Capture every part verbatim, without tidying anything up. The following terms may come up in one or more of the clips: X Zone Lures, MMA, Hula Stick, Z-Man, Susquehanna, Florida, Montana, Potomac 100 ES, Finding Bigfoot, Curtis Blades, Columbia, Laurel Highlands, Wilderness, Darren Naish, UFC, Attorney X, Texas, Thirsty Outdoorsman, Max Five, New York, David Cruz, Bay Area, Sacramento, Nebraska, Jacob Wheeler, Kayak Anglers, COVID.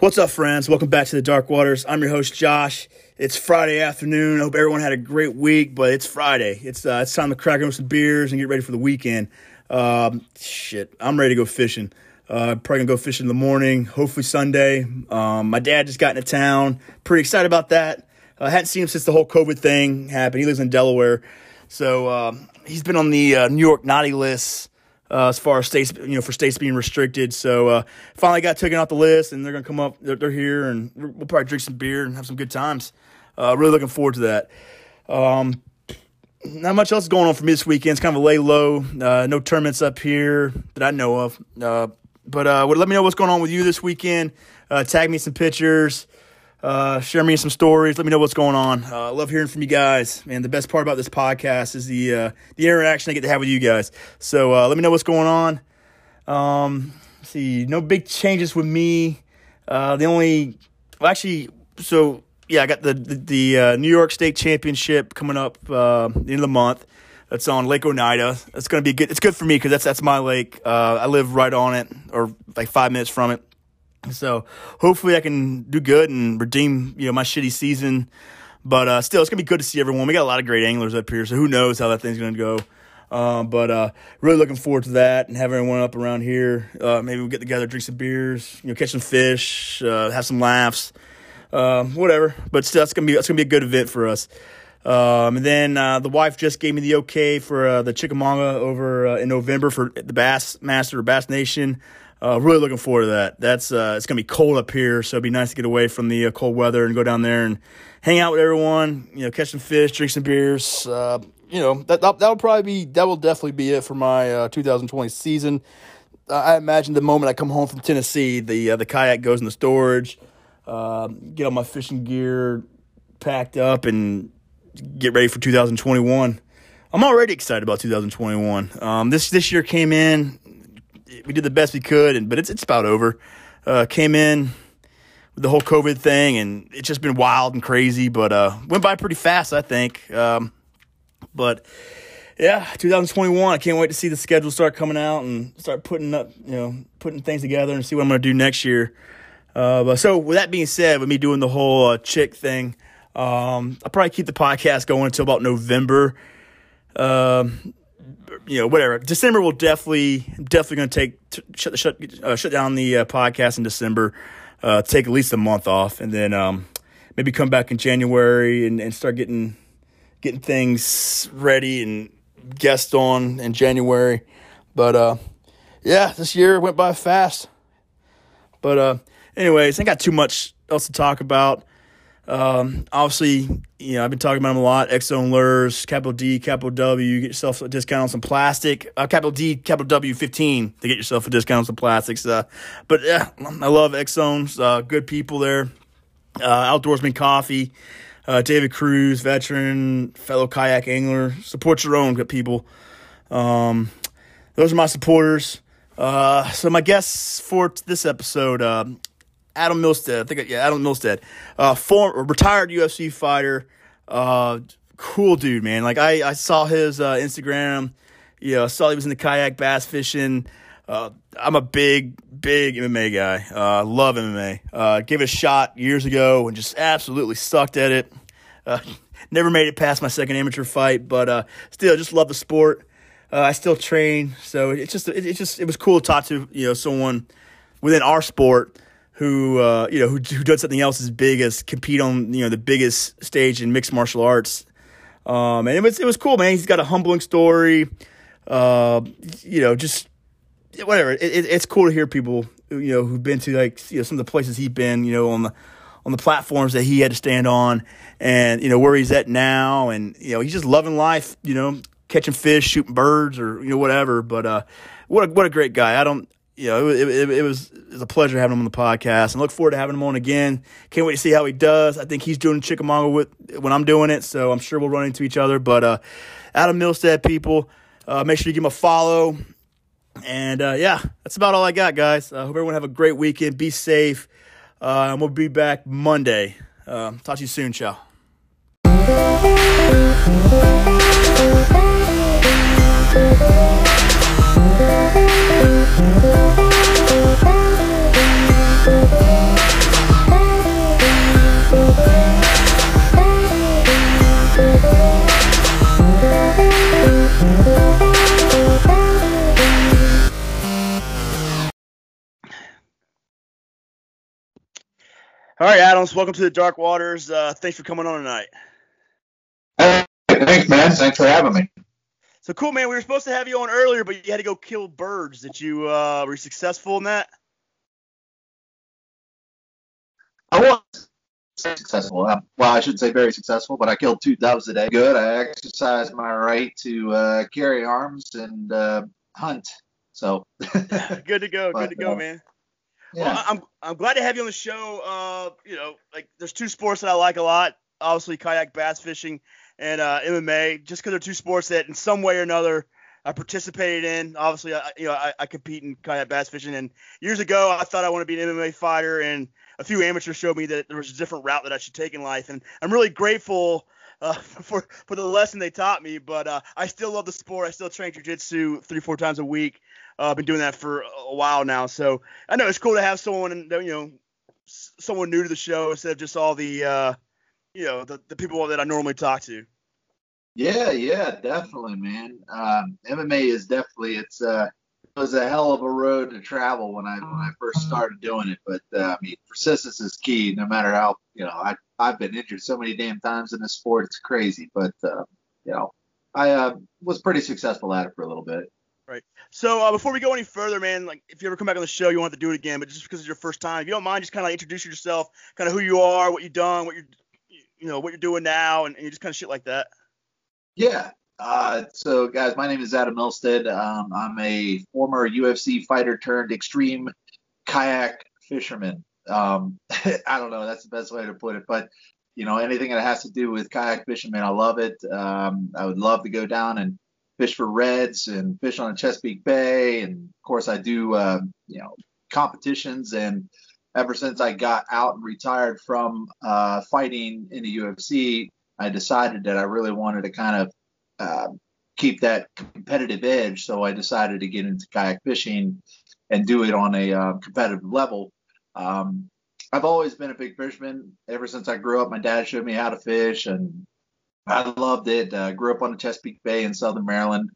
What's up, friends? Welcome back to the Dark Waters. I'm your host, Josh. It's Friday afternoon. I hope everyone had a great week, but it's Friday. It's uh, it's time to crack open some beers and get ready for the weekend. Um, shit, I'm ready to go fishing. Uh, probably gonna go fishing in the morning, hopefully Sunday. Um, my dad just got into town. Pretty excited about that. I uh, hadn't seen him since the whole COVID thing happened. He lives in Delaware, so um, he's been on the uh, New York naughty list. Uh, as far as states, you know, for states being restricted. So uh, finally got taken off the list, and they're going to come up. They're, they're here, and we'll probably drink some beer and have some good times. Uh, really looking forward to that. Um, not much else going on for me this weekend. It's kind of a lay low. Uh, no tournaments up here that I know of. Uh, but uh, let me know what's going on with you this weekend. Uh, tag me some pictures. Uh, share me some stories. Let me know what's going on. I uh, love hearing from you guys. Man, the best part about this podcast is the uh, the interaction I get to have with you guys. So uh, let me know what's going on. Um, let's see, no big changes with me. Uh, the only, well, actually, so yeah, I got the the, the uh, New York State Championship coming up uh, the end of the month. That's on Lake Oneida. It's gonna be good. It's good for me because that's that's my lake. Uh, I live right on it, or like five minutes from it. So hopefully I can do good and redeem, you know, my shitty season. But uh, still, it's going to be good to see everyone. We got a lot of great anglers up here, so who knows how that thing's going to go. Uh, but uh, really looking forward to that and having everyone up around here. Uh, maybe we'll get together, drink some beers, you know, catch some fish, uh, have some laughs, uh, whatever. But still, it's going to be it's going to be a good event for us. Um, and then uh, the wife just gave me the okay for uh, the Chickamauga over uh, in November for the Bass Master or Bass Nation. Uh, really looking forward to that. That's uh, it's gonna be cold up here, so it'd be nice to get away from the uh, cold weather and go down there and hang out with everyone. You know, catch some fish, drink some beers. Uh, you know, that that'll probably be that will definitely be it for my uh, two thousand twenty season. Uh, I imagine the moment I come home from Tennessee, the uh, the kayak goes in the storage, uh, get all my fishing gear packed up, and get ready for two thousand twenty-one. I'm already excited about two thousand twenty-one. Um, this this year came in. We did the best we could, and but it's it's about over. Uh, came in with the whole COVID thing, and it's just been wild and crazy, but uh, went by pretty fast, I think. Um, but, yeah, two thousand twenty-one, I can't wait to see the schedule start coming out and start putting up, you know, putting things together and see what I'm going to do next year. Uh, but so, with that being said, with me doing the whole uh, chick thing, um, I'll probably keep the podcast going until about November. Um You know, whatever. December will definitely, definitely going to take t- shut shut uh, shut down the uh, podcast in December. Uh, take at least a month off, and then um, maybe come back in January and, and start getting getting things ready and guests on in January. But uh, yeah, this year went by fast. But uh, anyways, I ain't got too much else to talk about. Um, obviously, you know, I've been talking about them a lot. X Zone Lures, capital D, capital W, get yourself a discount on some plastic. Uh, capital D, capital W, fifteen to get yourself a discount on some plastics. Uh, but yeah, I love X Zones. Uh, good people there. Uh, Outdoorsman Coffee, uh, David Cruz, veteran, fellow kayak angler. Support your own good people. Um, those are my supporters. Uh, so my guests for this episode, uh, Adam Milstead, I think, yeah, Adam Milstead, uh, former retired U F C fighter, uh, cool dude, man. Like I, I saw his uh, Instagram, you know, I saw he was in the kayak bass fishing. Uh, I'm a big, big M M A guy. I uh, love M M A. Uh, gave it a shot years ago and just absolutely sucked at it. Uh, never made it past my second amateur fight, but uh, still, just love the sport. Uh, I still train, so it's just, it, it just, it was cool to talk to, you know, someone within our sport who uh, you know who, who does something else as big as compete on, you know, the biggest stage in mixed martial arts, um, and it was it was cool, man. He's got a humbling story, uh, you know, just whatever. It, it, it's cool to hear people, you know, who've been to, like, you know, some of the places he's been, you know, on the on the platforms that he had to stand on, and, you know, where he's at now, and, you know, he's just loving life, you know, catching fish, shooting birds, or, you know, whatever. But uh, what a, what a great guy. I don't. You know, it, it, it, was, it was a pleasure having him on the podcast, and look forward to having him on again. Can't wait to see how he does. I think he's doing Chickamauga with, when I'm doing it, so I'm sure we'll run into each other. But uh, Adam Milstead, people, uh, make sure you give him a follow. And, uh, yeah, that's about all I got, guys. I uh, hope everyone have a great weekend. Be safe. Uh, and we'll be back Monday. Uh, talk to you soon. Ciao. We'll be right back. All right, Adams, welcome to the Dark Waters. Uh, thanks for coming on tonight. Hey, thanks, man. Thanks for having me. So cool, man. We were supposed to have you on earlier, but you had to go kill birds. Did you uh, were you successful in that? I was successful. Well, I shouldn't say very successful, but I killed two doves a day. Good. I exercised my right to uh, carry arms and uh, hunt. So good to go. But, good to go, uh, man. Yeah. Well, I'm I'm glad to have you on the show. Uh, you know, like there's two sports that I like a lot. Obviously, kayak bass fishing and uh, M M A. Just because they're two sports that, in some way or another, I participated in. Obviously, I, you know, I, I compete in kayak bass fishing. And years ago, I thought I wanted to be an M M A fighter, and a few amateurs showed me that there was a different route that I should take in life. And I'm really grateful uh, for for the lesson they taught me. But uh, I still love the sport. I still train jiu-jitsu three, four times a week. I've uh, been doing that for a while now, so I know it's cool to have someone, and you know, someone new to the show instead of just all the, uh, you know, the, the people that I normally talk to. Yeah, yeah, definitely, man. Um, M M A is definitely it's uh, it was a hell of a road to travel when I when I first started doing it, but uh, I mean, persistence is key. No matter how you know, I I've been injured so many damn times in this sport, it's crazy, but uh, you know, I uh, was pretty successful at it for a little bit. Right. So uh, before we go any further, man, like if you ever come back on the show, you won't have to do it again. But just because it's your first time, if you don't mind, just kind of like, introduce yourself, kind of who you are, what you've done, what you're, you know, what you're doing now, and, and just kind of shit like that. Yeah. Uh, so guys, my name is Adam Milstead. Um, I'm a former U F C fighter turned extreme kayak fisherman. Um, I don't know. That's the best way to put it, but you know, anything that has to do with kayak fishing, man, I love it. Um, I would love to go down and fish for reds and fish on Chesapeake Bay. And of course I do, uh, you know, competitions. And ever since I got out and retired from uh, fighting in the U F C, I decided that I really wanted to kind of uh, keep that competitive edge. So I decided to get into kayak fishing and do it on a uh, competitive level. Um, I've always been a big fisherman. Ever since I grew up, my dad showed me how to fish, and I loved it. Uh, grew up on the Chesapeake Bay in Southern Maryland.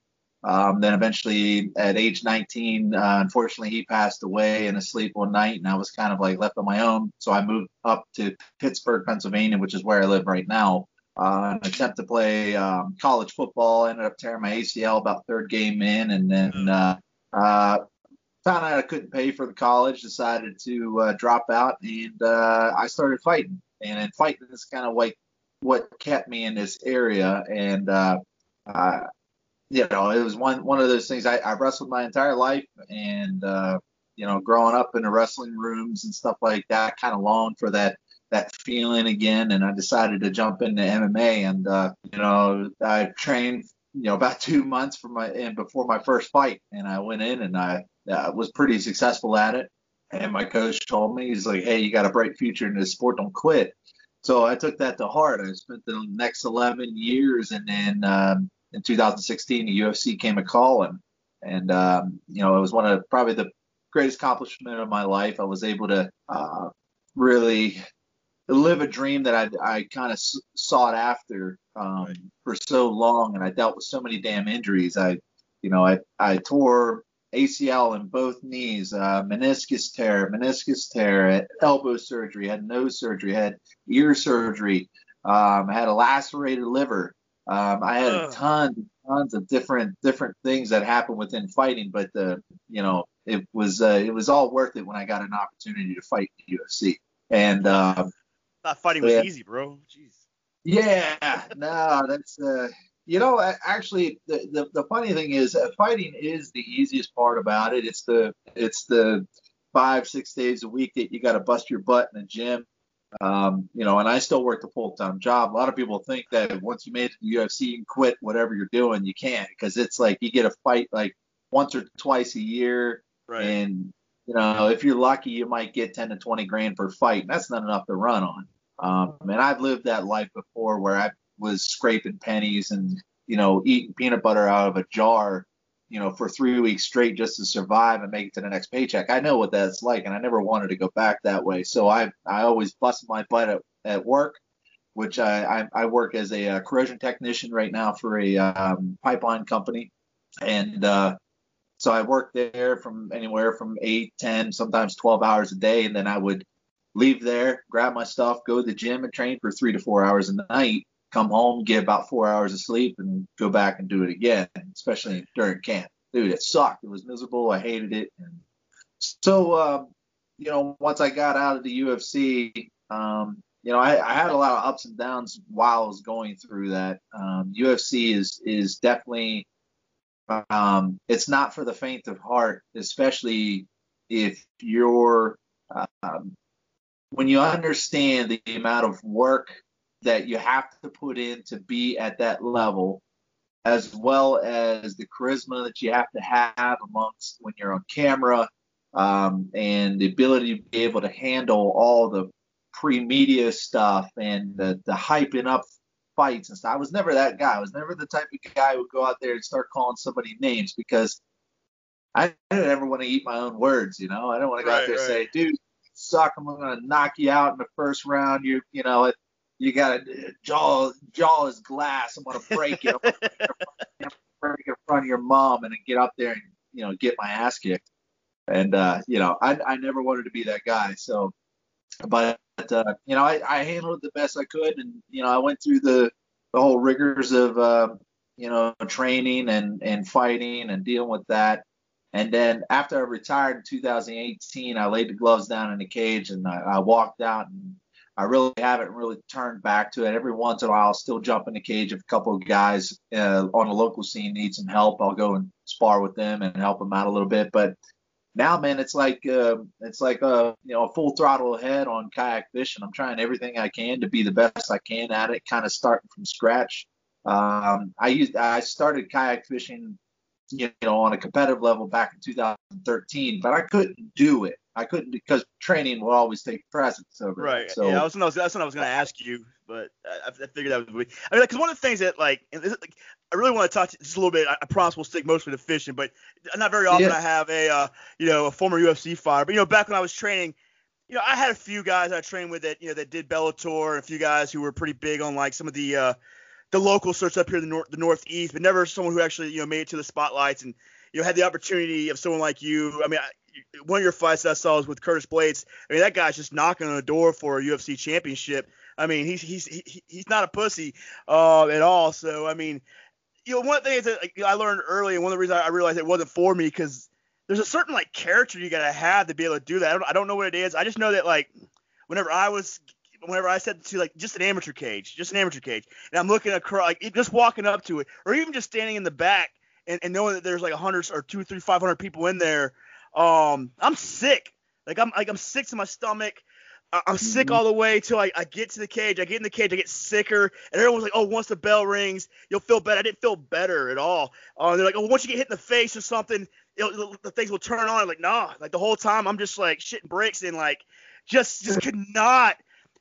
Um, then eventually at age nineteen, uh, unfortunately, he passed away in a sleep one night, and I was kind of like left on my own. So I moved up to Pittsburgh, Pennsylvania, which is where I live right now. Uh, an attempt to play um, college football. I ended up tearing my A C L about third game in, and then uh, uh, found out I couldn't pay for the college, decided to uh, drop out, and uh, I started fighting. And then fighting is kind of like what kept me in this area. And uh, uh, you know, it was one one of those things. I, I wrestled my entire life, and uh, you know, growing up in the wrestling rooms and stuff like that, kind of longed for that that feeling again. And I decided to jump into M M A, and uh, you know, I trained you know about two months for my and before my first fight, and I went in and I uh, was pretty successful at it. And my coach told me, he's like, "Hey, you got a bright future in this sport. Don't quit." So I took that to heart. I spent the next eleven years, and then um, in two thousand sixteen, the U F C came a call, and and um, you know, it was one of probably the greatest accomplishment of my life. I was able to uh, really live a dream that I I kind of s- sought after um, right. for so long, and I dealt with so many damn injuries. I you know I I tore A C L in both knees, uh, meniscus tear, meniscus tear, elbow surgery, had nose surgery, had ear surgery, um, I had a lacerated liver. Um, I had a ton, tons of different, different things that happened within fighting, but the, you know, it was, uh, it was all worth it when I got an opportunity to fight in the U F C. And um, not fighting was yeah. easy, bro. Jeez. Yeah, no, that's. Uh, You know, actually, the, the, the funny thing is uh, fighting is the easiest part about it. It's the it's the five, six days a week that you got to bust your butt in the gym. Um, you know, and I still work a full-time job. A lot of people think that once you made it to the U F C, you can quit whatever you're doing. You can't, because it's like you get a fight like once or twice a year. Right. And, you know, if you're lucky, you might get ten to twenty grand per fight. And that's not enough to run on. Um, and I've lived that life before where I've was scraping pennies and, you know, eating peanut butter out of a jar, you know, for three weeks straight just to survive and make it to the next paycheck. I know what that's like, and I never wanted to go back that way. So I I always busted my butt at, at work, which I, I, I work as a uh, corrosion technician right now for a um, pipeline company. And uh, so I worked there from anywhere from eight, ten, sometimes twelve hours a day. And then I would leave there, grab my stuff, go to the gym and train for three to four hours a night, come home, get about four hours of sleep, and go back and do it again, especially during camp. Dude, it sucked. It was miserable. I hated it. And so, um, you know, once I got out of the U F C, um, you know, I, I had a lot of ups and downs while I was going through that. Um, U F C is is definitely, um, it's not for the faint of heart, especially if you're, um, when you understand the amount of work that you have to put in to be at that level, as well as the charisma that you have to have amongst when you're on camera, um, and the ability to be able to handle all the pre-media stuff and the, the hyping up fights and stuff. I was never that guy. I was never the type of guy who would go out there and start calling somebody names, because I didn't ever want to eat my own words, you know. I don't want to go right, out there right. and say, dude, you suck. I'm going to knock you out in the first round. You you know, it, you got a jaw, jaw is glass. I'm going to break it. I'm going to break it in front of your mom and then get up there and, you know, get my ass kicked. And, uh, you know, I, I never wanted to be that guy. So, but, uh, you know, I, I handled it the best I could. And, you know, I went through the, the whole rigors of, uh, you know, training and, and fighting and dealing with that. And then after I retired in two thousand eighteen, I laid the gloves down in the cage and I, I walked out, and I really haven't really turned back to it. Every once in a while, I'll still jump in the cage if a couple of guys uh, on the local scene need some help. I'll go and spar with them and help them out a little bit. But now, man, it's like uh, it's like a you know a full throttle ahead on kayak fishing. I'm trying everything I can to be the best I can at it, kind of starting from scratch. Um, I used I started kayak fishing, you know, on a competitive level back in two thousand thirteen, but I couldn't do it. I couldn't because training will always take precedence over. Right. So yeah, that's what I was, was going to ask you, but I, I figured that would be. I mean, because like, one of the things that like, and this, like I really want to talk to just a little bit. I, I promise we'll stick mostly to fishing, but not very often yeah. I have a uh, you know a former U F C fighter. But you know, back when I was training, you know, I had a few guys I trained with that you know that did Bellator, and a few guys who were pretty big on like some of the uh, the local sorts up here in the north, the Northeast, but never someone who actually you know made it to the spotlights and you know had the opportunity of someone like you. I mean. I, One of your fights I saw was with Curtis Blades. I mean, that guy's just knocking on the door for a U F C championship. I mean, he's he's he, he's not a pussy uh, at all. So, I mean, you know, one of the things that like, I learned early, and one of the reasons I realized it wasn't for me, because there's a certain, like, character you got to have to be able to do that. I don't, I don't know what it is. I just know that, like, whenever I was – whenever I said to like just an amateur cage, just an amateur cage, and I'm looking across, like, just walking up to it, or even just standing in the back and, and knowing that there's, like, one hundred or two, three, five hundred people in there, Um, I'm sick. Like I'm like I'm sick to my stomach. I, I'm sick all the way till I, I get to the cage. I get in the cage. I get sicker. And everyone's like, oh, once the bell rings, you'll feel better. I didn't feel better at all. Uh, they're like, oh, once you get hit in the face or something, it'll, the things will turn on. I'm like, nah. Like the whole time, I'm just like shitting bricks and like just just could not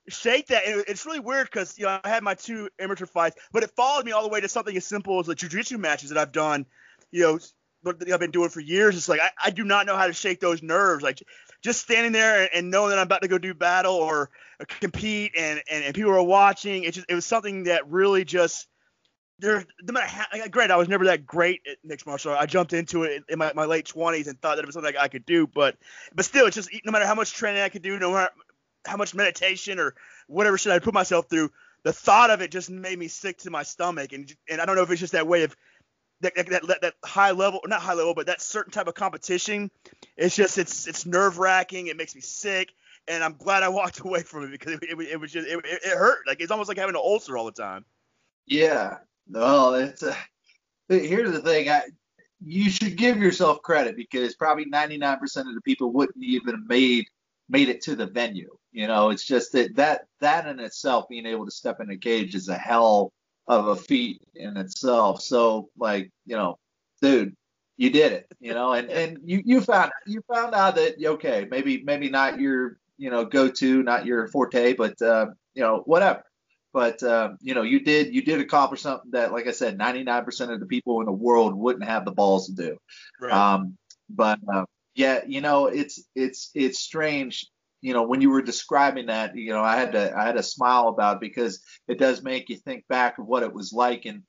shake that. And it's really weird because you know I had my two amateur fights, but it followed me all the way to something as simple as the jiu-jitsu matches that I've done. You know. What I've been doing for years. It's like I, I do not know how to shake those nerves. Like just standing there and, and knowing that I'm about to go do battle or compete, and, and, and people are watching. It just it was something that really just there. No matter how like, great, I was never that great at mixed martial art. I jumped into it in my, my late twenties and thought that it was something I could do, but but still, it's just no matter how much training I could do, no matter how much meditation or whatever shit I put myself through, the thought of it just made me sick to my stomach. And and I don't know if it's just that way of That, that that that high level, not high level, but that certain type of competition, it's just it's it's nerve wracking. It makes me sick, and I'm glad I walked away from it because it, it, it was just it, it hurt. Like it's almost like having an ulcer all the time. Yeah, no, it's a, here's the thing. I you should give yourself credit because probably ninety-nine percent of the people wouldn't even made made it to the venue. You know, it's just that that that in itself, being able to step in a cage is a hell of a feat in itself. So like, you know, dude, you did it, you know, and, and you, you found, you found out that, okay, maybe, maybe not your, you know, go-to, not your forte, but, uh, you know, whatever, but, um, you know, you did, you did accomplish something that, like I said, ninety-nine percent of the people in the world wouldn't have the balls to do. Right. Um, but, uh, yeah, you know, it's, it's, it's strange. You know, when you were describing that, you know, I had to, I had a smile about it because it does make you think back of what it was like. And,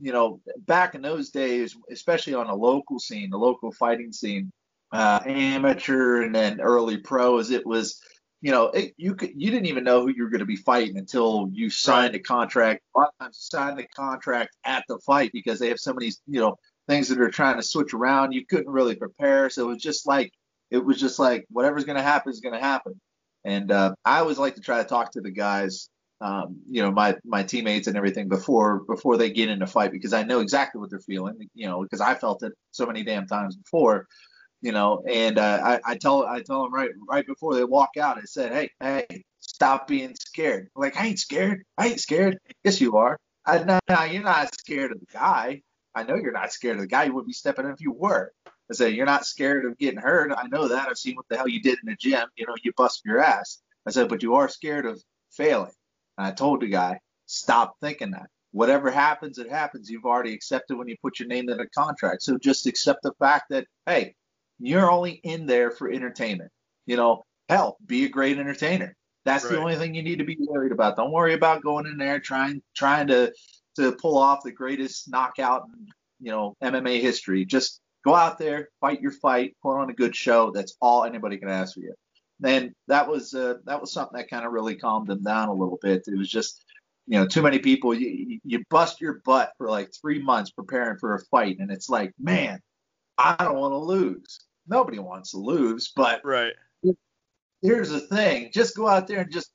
you know, back in those days, especially on a local scene, the local fighting scene, uh, amateur and then early pros, it was, you know, it, you could, you didn't even know who you were going to be fighting until you signed a contract. A lot of times signed the contract at the fight because they have so many, you know, things that are trying to switch around. You couldn't really prepare. So it was just like, it was just like whatever's going to happen is going to happen. And uh, I always like to try to talk to the guys, um, you know, my, my teammates and everything before before they get in a fight, because I know exactly what they're feeling, you know, because I felt it so many damn times before, you know. And uh, I, I tell I tell them right right before they walk out, I said, hey, hey, stop being scared. I'm like, I ain't scared. I ain't scared. Yes, you are. I, no, no, you're not scared of the guy. I know you're not scared of the guy. You wouldn't be stepping in if you were. I said, you're not scared of getting hurt. I know that. I've seen what the hell you did in the gym. You know, you bust your ass. I said, but you are scared of failing. And I told the guy, stop thinking that. Whatever happens, it happens. You've already accepted when you put your name in a contract. So just accept the fact that, hey, you're only in there for entertainment. You know, hell, be a great entertainer. That's right. The only thing you need to be worried about. Don't worry about going in there trying trying to, to pull off the greatest knockout in, you know, M M A history. Just go out there, fight your fight, put on a good show. That's all anybody can ask for you. And that was uh, that was something that kind of really calmed them down a little bit. It was just, you know, too many people. You, you bust your butt for like three months preparing for a fight, and it's like, man, I don't want to lose. Nobody wants to lose, but right. Here's the thing: just go out there and just.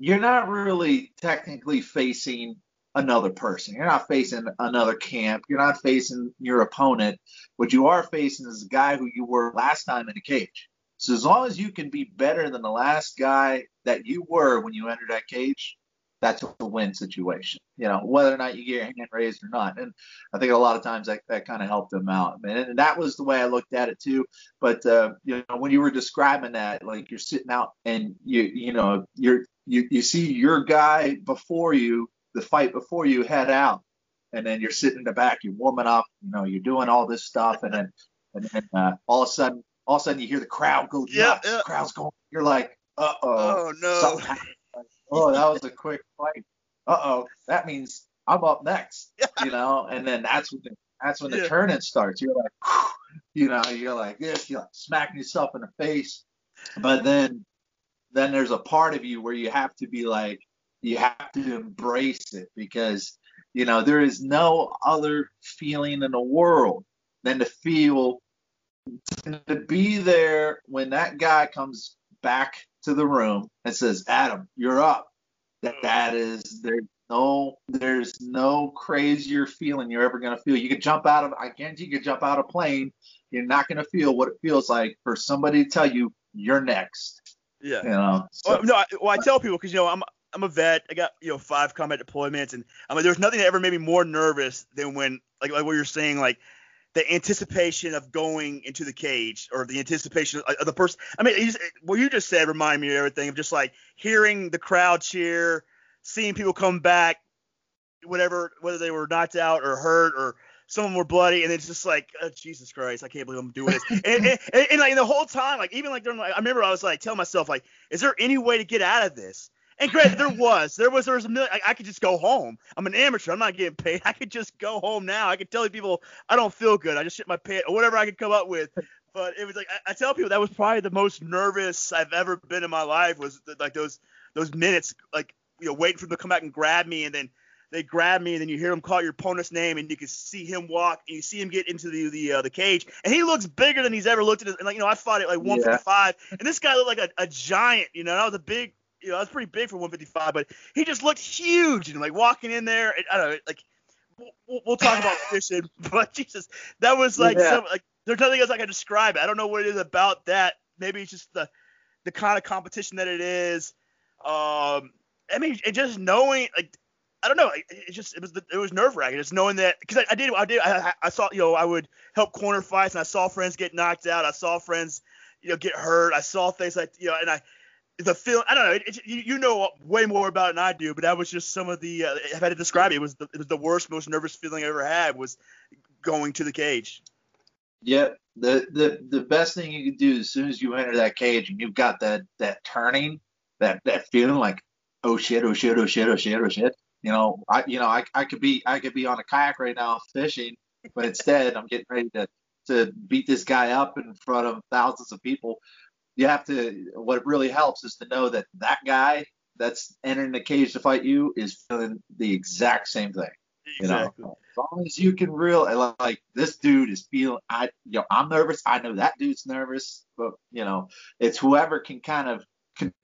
You're not really technically facing another person. You're not facing another camp. You're not facing your opponent. What you are facing is the guy who you were last time in the cage. So as long as you can be better than the last guy that you were when you entered that cage, that's a win situation, you know, whether or not you get your hand raised or not. And I think a lot of times that, that kind of helped them out, man. And that was the way I looked at it too. But, uh, you know, when you were describing that, like you're sitting out and you, you know, you're, you, you see your guy before you, the fight before you head out, and then you're sitting in the back, you're warming up, you know, you're doing all this stuff, and then and then uh, all of a sudden, all of a sudden you hear the crowd go nuts. Yeah, yeah. The crowd's going. You're like, uh oh, oh no, like, oh that was a quick fight. Uh oh, that means I'm up next, yeah. You know. And then that's when the, that's when the yeah. turn in starts. You're like, whew, you know, you're like this, you're like smacking yourself in the face. But then then there's a part of you where you have to be like, you have to embrace it, because, you know, there is no other feeling in the world than to feel, to be there when that guy comes back to the room and says, Adam, you're up. That that is, there's no, there's no crazier feeling you're ever going to feel. You could jump out of, I guarantee you could jump out of a plane. You're not going to feel what it feels like for somebody to tell you you're next. Yeah. You know, so. Well, no, I, well, I tell people, because, you know, I'm, I'm a vet. I got, you know, five combat deployments, and I mean, there's nothing that ever made me more nervous than when, like, like what you're saying, like the anticipation of going into the cage, or the anticipation of, of the person. I mean, you just, what you just said reminded me of everything, of just like hearing the crowd cheer, seeing people come back, whatever, whether they were knocked out or hurt or someone were bloody, and it's just like, oh, Jesus Christ, I can't believe I'm doing this. and, and, and, and like the whole time, like even like during, like, I remember I was like telling myself, like, is there any way to get out of this? And granted, there was, there was, there was a million, I, I could just go home. I'm an amateur. I'm not getting paid. I could just go home now. I could tell people I don't feel good. I just shit my pants, or whatever I could come up with. But it was like, I, I tell people that was probably the most nervous I've ever been in my life, was the, like those, those minutes, like, you know, waiting for them to come back and grab me. And then they grab me, and then you hear them call your opponent's name, and you can see him walk, and you see him get into the, the, uh, the cage, and he looks bigger than he's ever looked at. And like, you know, I fought at like one fifty-five, yeah. And this guy looked like a, a giant, you know, and I was a big, you know, I was pretty big for one fifty-five, but he just looked huge, and like walking in there, and, I don't know, like we'll, we'll talk about fishing, but Jesus, that was like, yeah. some, like there's nothing else I can describe it. I don't know what it is about that. Maybe it's just the the kind of competition that it is. Um, I mean, and just knowing, like, I don't know, it, it just it was the, it was nerve wracking, just knowing that, because I, I did I did I, I saw, you know, I would help corner fights, and I saw friends get knocked out, I saw friends, you know, get hurt, I saw things like, you know, and I. The feel, I don't know. It, it, you, you know way more about it than I do, but that was just some of the. Uh, if I had to describe it, it was the, it was the worst, most nervous feeling I ever had, was going to the cage. Yeah, the the the best thing you can do as soon as you enter that cage and you've got that that turning, that that feeling like, oh shit, oh shit, oh shit, oh shit, oh shit. You know, I you know I I could be I could be on a kayak right now fishing, but instead I'm getting ready to to beat this guy up in front of thousands of people. you have to, what really helps is to know that that guy that's entering the cage to fight you is feeling the exact same thing. Exactly. You know, as long as you can real like this dude is feeling, I, you know, I'm nervous. I know that dude's nervous, but you know, it's whoever can kind of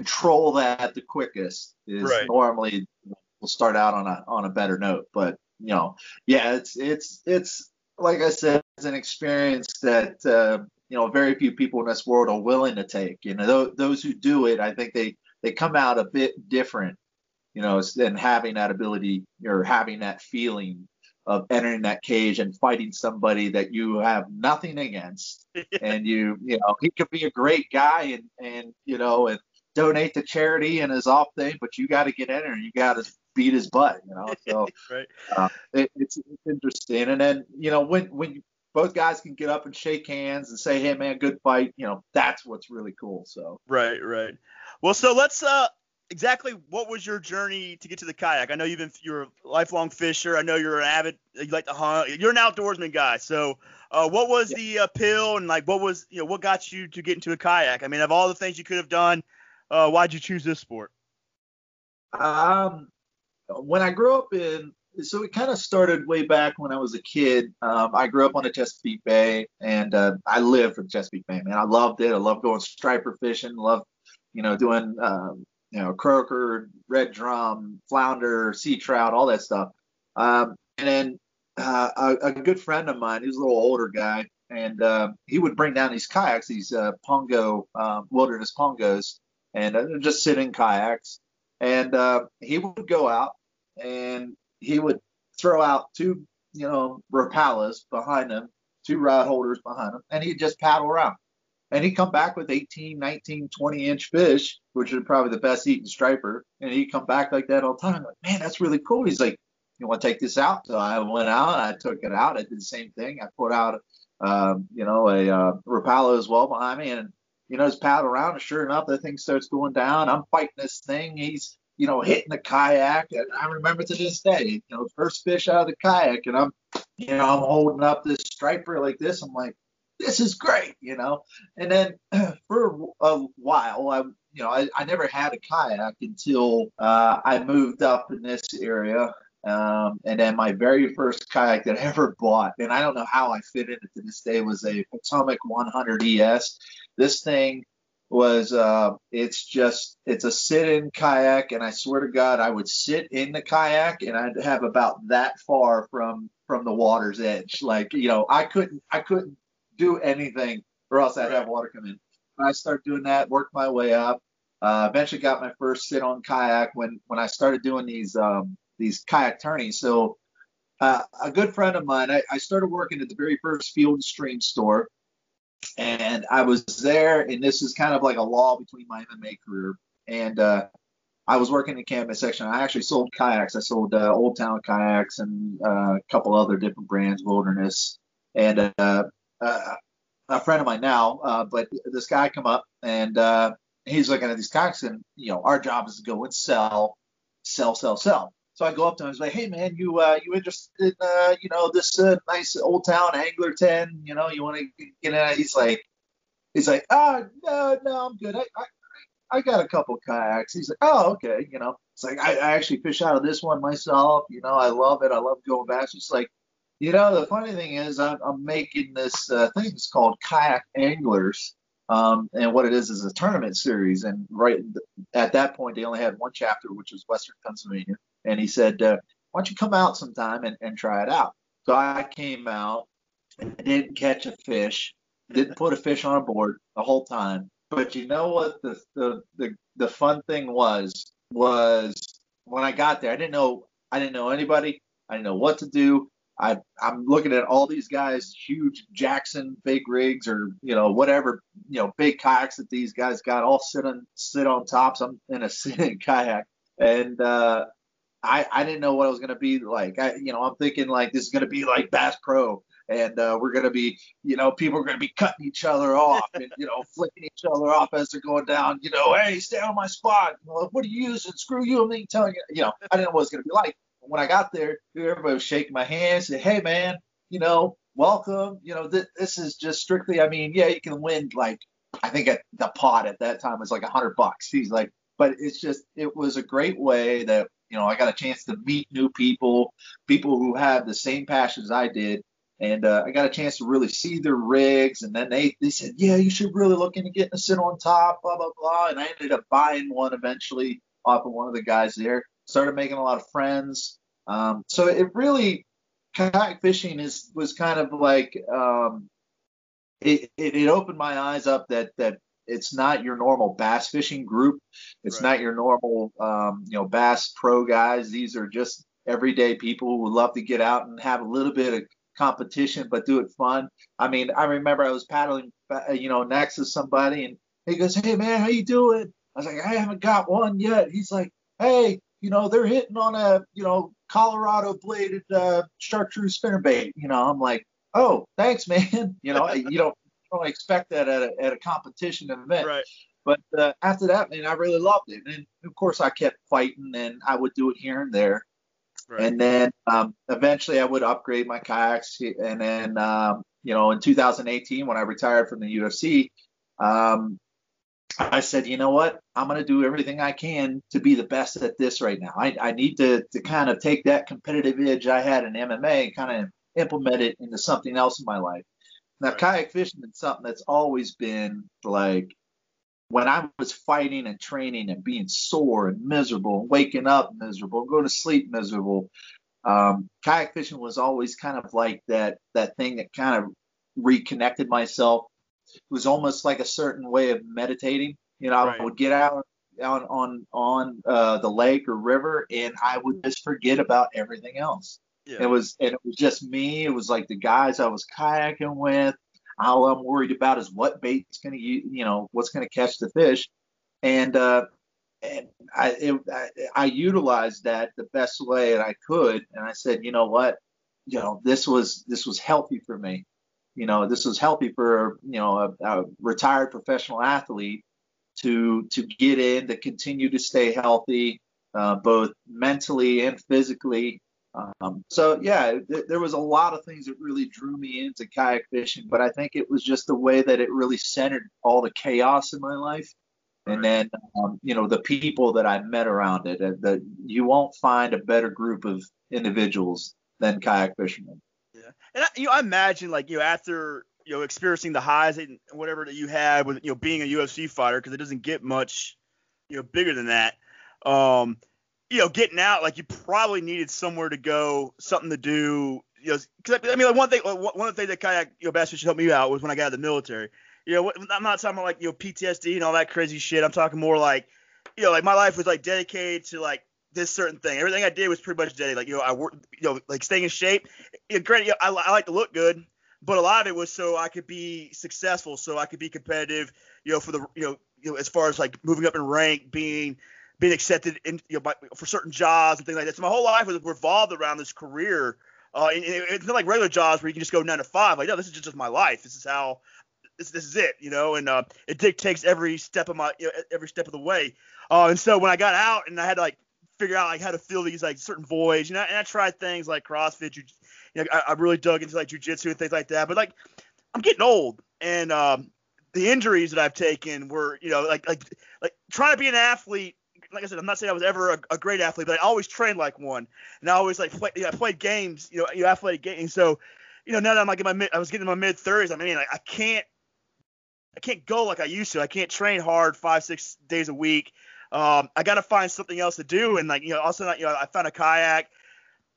control that the quickest is right. Normally will start out on a on a better note. But you know, yeah, it's it's it's like I said, it's an experience that uh, you know, very few people in this world are willing to take. You know, those, those who do it, I think they they come out a bit different. You know, and having that ability or having that feeling of entering that cage and fighting somebody that you have nothing against, and you, you know, he could be a great guy and, and you know, and donate to charity and his off day, but you got to get in there and you got to beat his butt, you know. So right. uh, it, it's, it's interesting. And then, you know, when when both guys can get up and shake hands and say, "Hey, man, good fight," you know, that's what's really cool. So right, right. Well, so let's uh. Exactly. What was your journey to get to the kayak? I know you've been you're a lifelong fisher. I know you're an avid. You like to hunt. You're an outdoorsman guy. So, uh, what was yeah. the appeal and like what was you know what got you to get into a kayak? I mean, of all the things you could have done, uh, why'd you choose this sport? Um, when I grew up in, so it kind of started way back when I was a kid. Um, I grew up on the Chesapeake Bay, and uh, I lived for the Chesapeake Bay. Man, I loved it. I loved going striper fishing. Loved, you know, doing. Um, You know, croaker, red drum, flounder, sea trout, all that stuff. Um, and then uh, a, a good friend of mine, he was a little older guy, and uh, he would bring down these kayaks, these uh, pongo, uh, wilderness pongos, and uh, just sit in kayaks. And uh, he would go out and he would throw out two, you know, Rapalas behind him, two rod holders behind him, and he'd just paddle around. And he'd come back with eighteen, nineteen, twenty-inch fish, which are probably the best eating striper. And he'd come back like that all the time. I'm like, man, that's really cool. He's like, you want to take this out? So I went out. I took it out. I did the same thing. I put out, um, you know, a uh, Rapala as well behind me. And, you know, just paddle around. And sure enough, that thing starts going down. I'm fighting this thing. He's, you know, hitting the kayak. And I remember to this day, you know, first fish out of the kayak. And I'm, you know, I'm holding up this striper like this. I'm like, this is great, you know. And then for a while, I, you know, I, I never had a kayak until uh, I moved up in this area. Um, and then my very first kayak that I ever bought, and I don't know how I fit in it to this day, was a Potomac one hundred E S. This thing was, uh, it's just, it's a sit-in kayak, and I swear to God, I would sit in the kayak, and I'd have about that far from from the water's edge. Like, you know, I couldn't, I couldn't. do anything or else I'd right. have water come in. I started doing that, worked my way up, uh, eventually got my first sit on kayak when, when I started doing these um, these kayak tourneys. So uh, a good friend of mine, I, I started working at the very first Field and Stream store, and I was there, and this is kind of like a law between my M M A career, and uh, I was working in the camping section. I actually sold kayaks. I sold uh, Old Town kayaks and uh, a couple other different brands, Wilderness, and uh, Uh, a friend of mine now, uh, but this guy come up and uh, he's looking at these kayaks, and you know, our job is to go and sell, sell, sell, sell. So I go up to him and I was like, "Hey man, you uh, you interested in uh, you know this uh, nice Old Town Angler ten? You know, you want to get in?" He's like, he's like, "Oh no, no, I'm good. I I, I got a couple kayaks." He's like, "Oh okay, you know." It's like I, I actually fish out of this one myself. You know, I love it. I love going back. It's just like, you know, the funny thing is I'm, I'm making this uh, thing. It's called Kayak Anglers, um, and what it is is a tournament series. And right at that point, they only had one chapter, which was Western Pennsylvania. And he said, uh, why don't you come out sometime and, and try it out? So I came out and didn't catch a fish, didn't put a fish on a board the whole time. But you know what the the, the, the fun thing was, was when I got there, I didn't know I didn't know anybody. I didn't know what to do. I, I'm looking at all these guys, huge Jackson big rigs or, you know, whatever, you know, big kayaks that these guys got all sit on, sit on tops. I'm in a sitting kayak. And uh, I, I didn't know what I was going to be like. I, you know, I'm thinking like this is going to be like Bass Pro. And uh, we're going to be, you know, people are going to be cutting each other off and, you know, flicking each other off as they're going down. You know, hey, stay on my spot. Well, what are you using? Screw you. I'm telling you. You know, I didn't know what it was going to be like. When I got there, everybody was shaking my hand, said, "Hey, man, you know, welcome. You know, th- this is just strictly, I mean, yeah, you can win like I think at the pot at that time was like a hundred bucks. He's like, but it's just, it was a great way that, you know, I got a chance to meet new people, people who had the same passions I did. And uh, I got a chance to really see their rigs. And then they, they said, yeah, you should really look into getting a sit on top, blah, blah, blah. And I ended up buying one eventually off of one of the guys there. Started making a lot of friends. Um, so it really, kayak fishing is was kind of like, um, it, it, it opened my eyes up that that it's not your normal bass fishing group. It's right. not your normal, um, you know, bass pro guys. These are just everyday people who love to get out and have a little bit of competition, but do it fun. I mean, I remember I was paddling, you know, next to somebody, and he goes, "Hey man, how you doing?" I was like, "I haven't got one yet." He's like, "Hey, you know, they're hitting on a, you know, Colorado bladed uh, chartreuse spinnerbait." You know, I'm like, "Oh, thanks, man." You know, you don't, you don't expect that at a, at a competition event. Right. But uh, after that, man, I really loved it, and of course, I kept fighting, and I would do it here and there. Right. And then um, eventually I would upgrade my kayaks. And then, um, you know, in two thousand eighteen, when I retired from the U F C, um, I said, you know what, I'm going to do everything I can to be the best at this right now. I, I need to, to kind of take that competitive edge I had in M M A and kind of implement it into something else in my life. Now, right. kayak fishing is something that's always been like, when I was fighting and training and being sore and miserable, waking up miserable, going to sleep miserable, um, kayak fishing was always kind of like that that thing that kind of reconnected myself. It was almost like a certain way of meditating. You know, right. I would get out on on on uh, the lake or river, and I would just forget about everything else. Yeah. It was and it was just me. It was like the guys I was kayaking with. All I'm worried about is what bait's going to, you know, what's going to catch the fish. And, uh, and I, it, I, I utilized that the best way that I could. And I said, you know what, you know, this was, this was healthy for me. You know, this was healthy for, you know, a, a retired professional athlete to, to get in, to continue to stay healthy, uh, both mentally and physically. Um, so yeah, th- there was a lot of things that really drew me into kayak fishing, but I think it was just the way that it really centered all the chaos in my life. Right. And then, um, you know, the people that I met around it, uh, the, you won't find a better group of individuals than kayak fishermen. Yeah. And I, you know, I imagine like, you know, after, you know, experiencing the highs and whatever that you had with, you know, being a U F C fighter, cause it doesn't get much, you know, bigger than that. Um, You know, getting out, like you probably needed somewhere to go, something to do. You know, because I mean, like one thing, one of the things that kayak, you know, bass fishing helped me out was when I got out of the military. You know, I'm not talking about like, you know, P T S D and all that crazy shit. I'm talking more like, you know, like my life was like dedicated to like this certain thing. Everything I did was pretty much dedicated. Like, you know, I worked, you know, like staying in shape. You know, granted, you know, I, I like to look good, but a lot of it was so I could be successful, so I could be competitive. You know, for the, you know, you know, as far as like moving up in rank, being. being accepted in, you know, by, for certain jobs and things like that. So my whole life was revolved around this career. Uh, and, and it's not like regular jobs where you can just go nine to five. Like, no, this is just, just my life. This is how, this, this is it, you know, and uh, it dictates every step of my, you know, every step of the way. Uh, and so when I got out and I had to like figure out like how to fill these like certain voids, you know, and I tried things like CrossFit, you, you know, I, I really dug into like jujitsu and things like that, but like I'm getting old and um, the injuries that I've taken were, you know, like, like, like trying to be an athlete. Like I said, I'm not saying I was ever a, a great athlete, but I always trained like one, and I always like play, you know, I played games, you know, you know, athletic games. So, you know, now that I'm like in my mid, I was getting in my mid thirties. I mean, like, I can't, I can't go like I used to. I can't train hard five, six days a week. Um, I gotta find something else to do, and like, you know, also, you know, I found a kayak.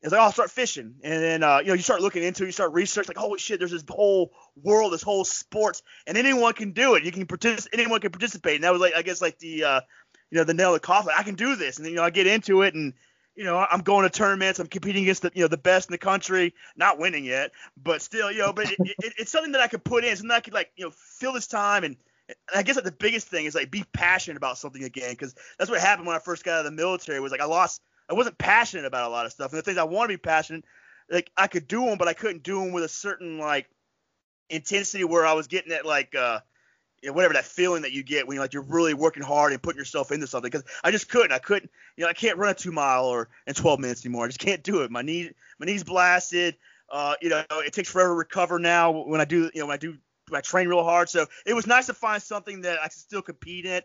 It's like, oh, I'll start fishing, and then uh, you know, you start looking into, it, you start researching, like, holy shit, there's this whole world, this whole sports, and anyone can do it. You can participate, anyone can participate, and that was like, I guess, like the uh, you know, the nail of the coffin, I can do this. And, you know, I get into it and, you know, I'm going to tournaments. I'm competing against the, you know, the best in the country, not winning yet, but still, you know, but it, it, it's something that I could put in. Something I could like, you know, fill this time. And, and I guess like the biggest thing is like be passionate about something again. Cause that's what happened when I first got out of the military was like, I lost, I wasn't passionate about a lot of stuff. And the things I want to be passionate, like I could do them, but I couldn't do them with a certain like intensity where I was getting at like, uh, you know, whatever that feeling that you get when you're like you're really working hard and putting yourself into something, because I just couldn't. I couldn't. You know, I can't run a two mile or in twelve minutes anymore. I just can't do it. My knee, my knee's blasted. Uh, you know, it takes forever to recover now. When I do, you know, when I do I trained real hard. So it was nice to find something that I could still compete in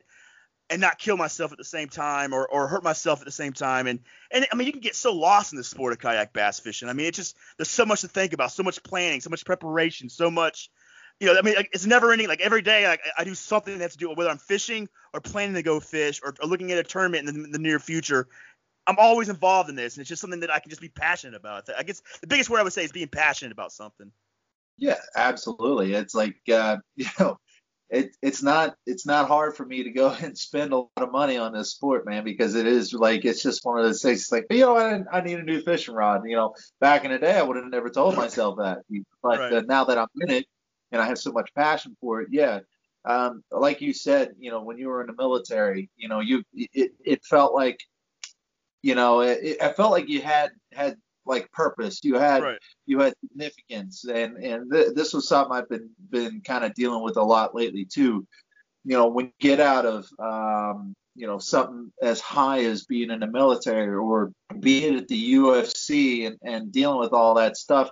and not kill myself at the same time or, or hurt myself at the same time. And, and I mean, you can get so lost in the sport of kayak bass fishing. I mean, it's just, there's so much to think about, so much planning, so much preparation, so much, you know, I mean, like, it's never ending. Like every day like, I do something that has to do with whether I'm fishing or planning to go fish or, or looking at a tournament in the, the near future. I'm always involved in this. And it's just something that I can just be passionate about. I guess the biggest word I would say is being passionate about something. Yeah, absolutely. It's like, uh, you know, it, it's not it's not hard for me to go and spend a lot of money on this sport, man, because it is like, it's just one of those things. It's like, you know, I, I need a new fishing rod. You know, back in the day, I would have never told myself that. But right. uh, now that I'm in it and I have so much passion for it, yeah. Um, like you said, you know, when you were in the military, you know, you it, it felt like, you know, it, I felt like you had had like purpose. You had right. you had significance, and and th- this was something I've been been kind of dealing with a lot lately too. You know, when you get out of um, you know something as high as being in the military or being at the U F C and, and dealing with all that stuff,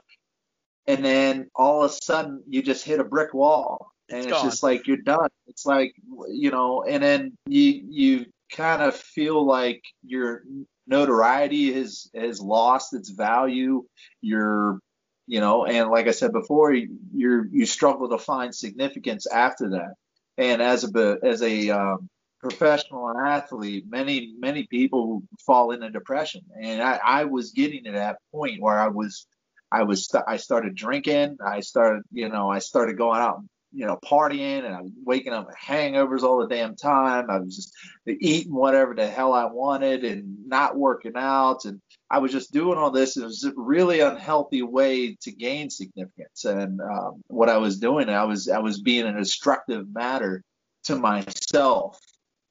and then all of a sudden you just hit a brick wall, and it's, it's just like you're done. It's like, you know, and then you you kind of feel like you're notoriety has has lost its value. You're, you know, and like I said before, you're you struggle to find significance after that. And as a as a um, professional athlete, many many people fall into depression. And I, I was getting to that point where I was I was I started drinking. I started you know I started going out and you know, partying, and I was waking up with hangovers all the damn time. I was just eating whatever the hell I wanted and not working out. And I was just doing all this. It was a really unhealthy way to gain significance. And um, what I was doing, I was, I was being a destructive matter to myself,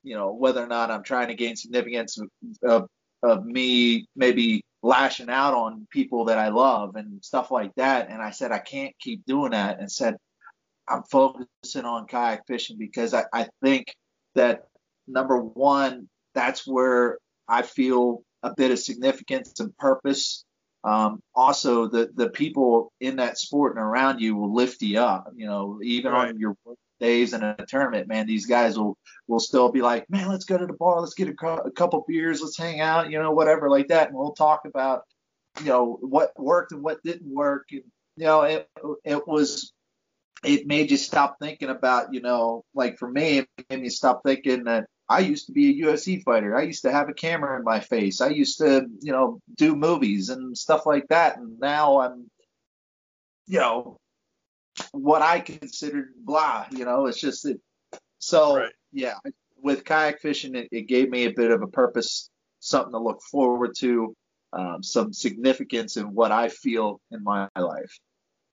you know, whether or not I'm trying to gain significance of, of me, maybe lashing out on people that I love and stuff like that. And I said, I can't keep doing that. And said, I'm focusing on kayak fishing because I, I think that, number one, that's where I feel a bit of significance and purpose. Um, also, the, the people in that sport and around you will lift you up. You know, even right. on your days in a tournament, man, these guys will, will still be like, man, let's go to the bar. Let's get a, cu- a couple beers. Let's hang out, you know, whatever like that. And we'll talk about, you know, what worked and what didn't work. And, you know, it it was... It made you stop thinking about, you know, like for me, it made me stop thinking that I used to be a U F C fighter. I used to have a camera in my face. I used to, you know, do movies and stuff like that. And now I'm, you know, what I considered blah, you know, it's just it. So, right. yeah, with kayak fishing, it, it gave me a bit of a purpose, something to look forward to, um, some significance in what I feel in my life.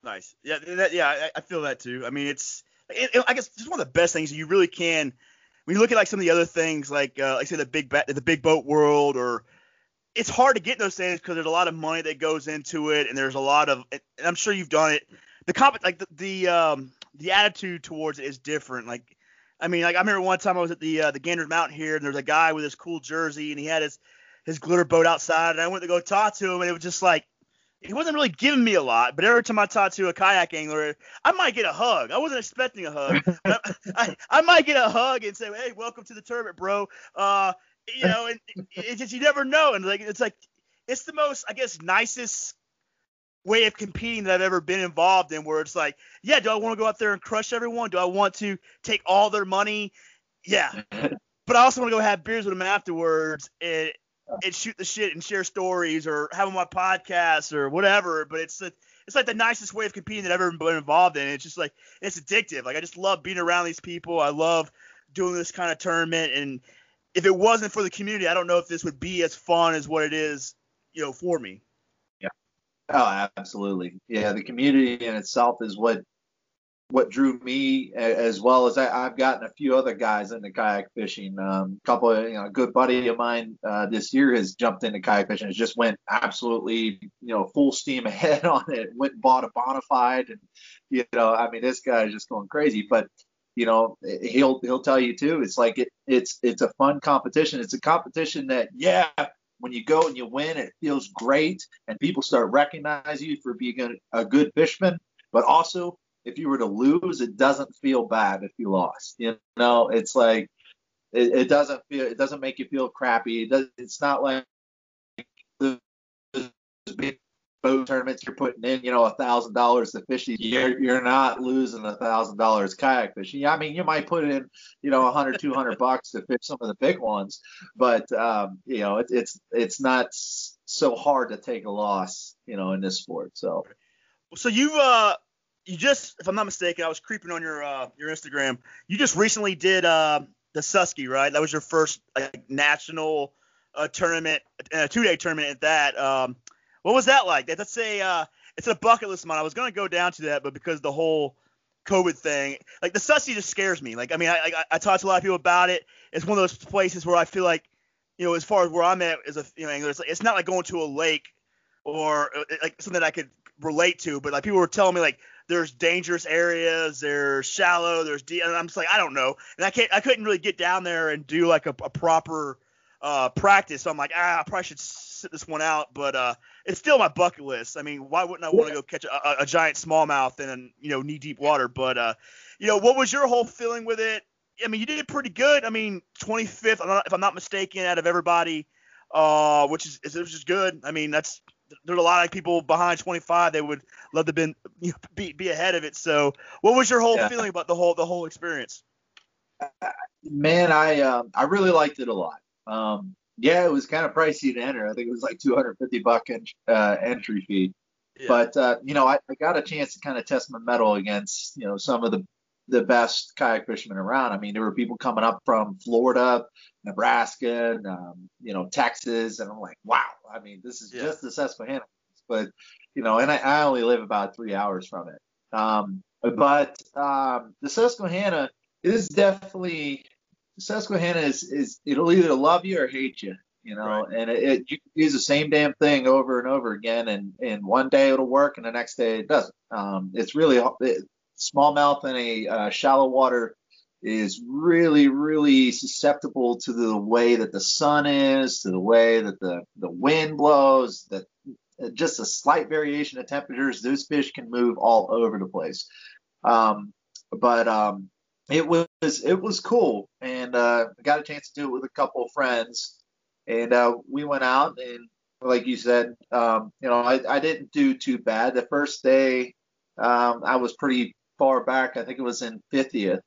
Nice. Yeah, that, yeah, I, I feel that too. I mean, it's, it, it, I guess, it's one of the best things you really can. When you look at like some of the other things, like, uh, like say the big ba- the big boat world, or it's hard to get those things because there's a lot of money that goes into it, and there's a lot of, and I'm sure you've done it. The comp- like the the, um, the attitude towards it is different. Like, I mean, like I remember one time I was at the uh, the Gander Mountain here, and there's a guy with his cool jersey, and he had his his glitter boat outside, and I went to go talk to him, and it was just like. He wasn't really giving me a lot, but every time I talked to a kayak angler, I might get a hug. I wasn't expecting a hug. But I, I, I might get a hug and say, hey, welcome to the tournament, bro. Uh, you know, and it, it's just, you never know. And like, it's like, it's the most, I guess, nicest way of competing that I've ever been involved in, where it's like, yeah, do I want to go out there and crush everyone? Do I want to take all their money? Yeah. But I also want to go have beers with them afterwards. And, and shoot the shit and share stories or have on my podcast or whatever. But it's the, it's like the nicest way of competing that I've ever been involved in. It's just like, it's addictive. Like I just love being around these people. I love doing this kind of tournament. And if it wasn't for the community, I don't know if this would be as fun as what it is, you know, for me. Yeah. Oh, absolutely. Yeah. The community in itself is what, what drew me, as well as I, I've gotten a few other guys into kayak fishing. Um, a couple of, you know, a good buddy of mine uh, this year has jumped into kayak fishing. Has just went absolutely, you know, full steam ahead on it. Went and bought a bonafide, and you know, I mean, this guy is just going crazy. But you know, he'll he'll tell you too. It's like it, it's it's a fun competition. It's a competition that yeah. When you go and you win, it feels great, and people start recognizing you for being a, a good fisherman. But also if you were to lose, it doesn't feel bad if you lost. You know, it's like it, it doesn't feel, it doesn't make you feel crappy. It does, it's not like the big boat tournaments you're putting in, you know, a thousand dollars to fish each year. You're not losing a thousand dollars kayak fishing. I mean, you might put in, you know, a hundred, two hundred bucks to fish some of the big ones, but um, you know, it, it's it's not so hard to take a loss, you know, in this sport. So, so you've uh. You just, if I'm not mistaken, I was creeping on your uh, your Instagram. You just recently did uh, the Susky, right? That was your first like national uh, tournament, a uh, two-day tournament at that. Um, what was that like? That's a uh, it's a bucket list of mine. I was gonna go down to that, but because the whole COVID thing, like the Susky just scares me. Like I mean, I, I I talk to a lot of people about it. It's one of those places where I feel like, you know, as far as where I'm at as a you know angler, it's, like, it's not like going to a lake or like something that I could relate to. But like people were telling me like, there's dangerous areas, there's shallow, there's deep, and I'm just like, I don't know. And I can't, I couldn't really get down there and do like a, a proper uh, practice. So I'm like, ah, I probably should sit this one out, but uh, it's still my bucket list. I mean, why wouldn't I want to go catch a, a, a giant smallmouth in, you know, knee deep water? But uh, you know, what was your whole feeling with it? I mean, you did pretty good. I mean, twenty-fifth, if I'm not mistaken, out of everybody, uh, which is, is which is good. I mean, that's, there's a lot of people behind twenty-five. They would love to been, you know, be be ahead of it. So, what was your whole yeah. feeling about the whole the whole experience? Man, I um, I really liked it a lot. Um, yeah, it was kind of pricey to enter. I think it was like two hundred fifty bucks in, uh, entry fee. Yeah. But uh, you know, I, I got a chance to kind of test my mettle against, you know, some of the the best kayak fishermen around. I mean, there were people coming up from Florida, Nebraska, and, um, you know, Texas, and I'm like, wow. I mean, this is yeah. just the Susquehanna, but you know, and I, I only live about three hours from it. Um, but um, the Susquehanna is definitely Susquehanna is, is it'll either love you or hate you, you know, right. and it, it you can use the same damn thing over and over again, and and one day it'll work, and the next day it doesn't. Um, it's really it, smallmouth in a uh, shallow water is really, really susceptible to the way that the sun is, to the way that the, the wind blows, that just a slight variation of temperatures, those fish can move all over the place. Um, but um, it was it was cool, and uh, I got a chance to do it with a couple of friends, and uh, we went out, and like you said, um, you know, I, I didn't do too bad. The first day, um, I was pretty far back. I think it was in fiftieth,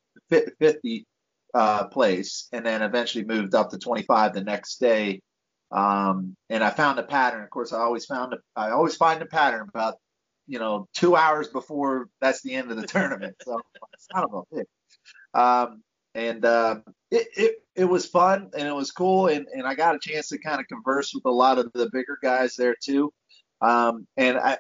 fifty uh, place, and then eventually moved up to twenty-five the next day. Um, and I found a pattern. Of course, I always found a, I always find a pattern about, you know, two hours before that's the end of the tournament. So it's not about it. Um, and uh, it, it it was fun, and it was cool, and and I got a chance to kind of converse with a lot of the bigger guys there too. Um, and I.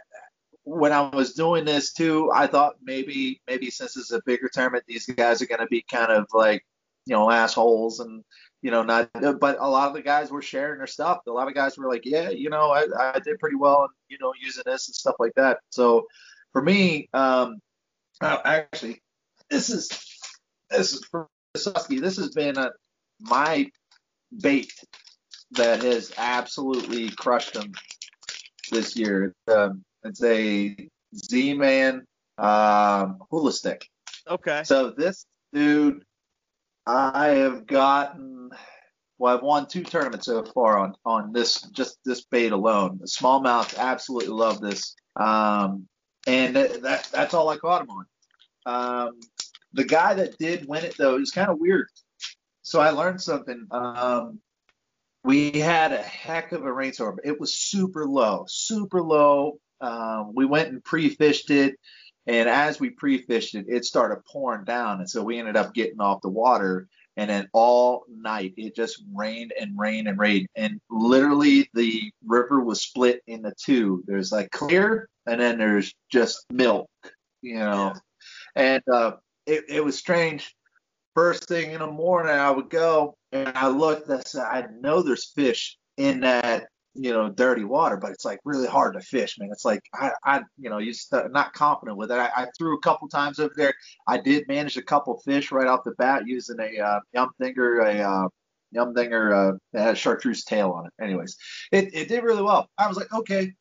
When I was doing this too, I thought maybe maybe since it's a bigger tournament, these guys are going to be kind of like, you know, assholes and, you know, not. But a lot of the guys were sharing their stuff. A lot of guys were like, yeah, you know, I, I did pretty well, and you know, using this and stuff like that. So for me, um, oh, actually, this is this is for Susky. This has been a, my bait that has absolutely crushed them this year. Um, It's a Z-Man um, hula stick. Okay. So this dude, I have gotten, well, I've won two tournaments so far on, on this, just this bait alone. The smallmouth, absolutely love this. Um, and th- that that's all I caught him on. Um, the guy that did win it, though, it was kind of weird. So I learned something. Um, we had a heck of a rainstorm. It was super low, super low. Um, we went and pre-fished it, and as we pre-fished it, it started pouring down, and so we ended up getting off the water, and then all night it just rained and rained and rained, and literally the river was split into two. There's like clear, and then there's just milk, you know, and uh, it, it was strange. First thing in the morning, I would go, and I looked, I said, I know there's fish in that, you know, dirty water, but it's like really hard to fish, man. It's like I, I you know, you're st- not confident with it. I, I threw a couple times over there. I did manage a couple fish right off the bat using a uh, Yum Thinger, a uh, Yum Thinger uh, that had a chartreuse tail on it. Anyways, it, it did really well. I was like, okay,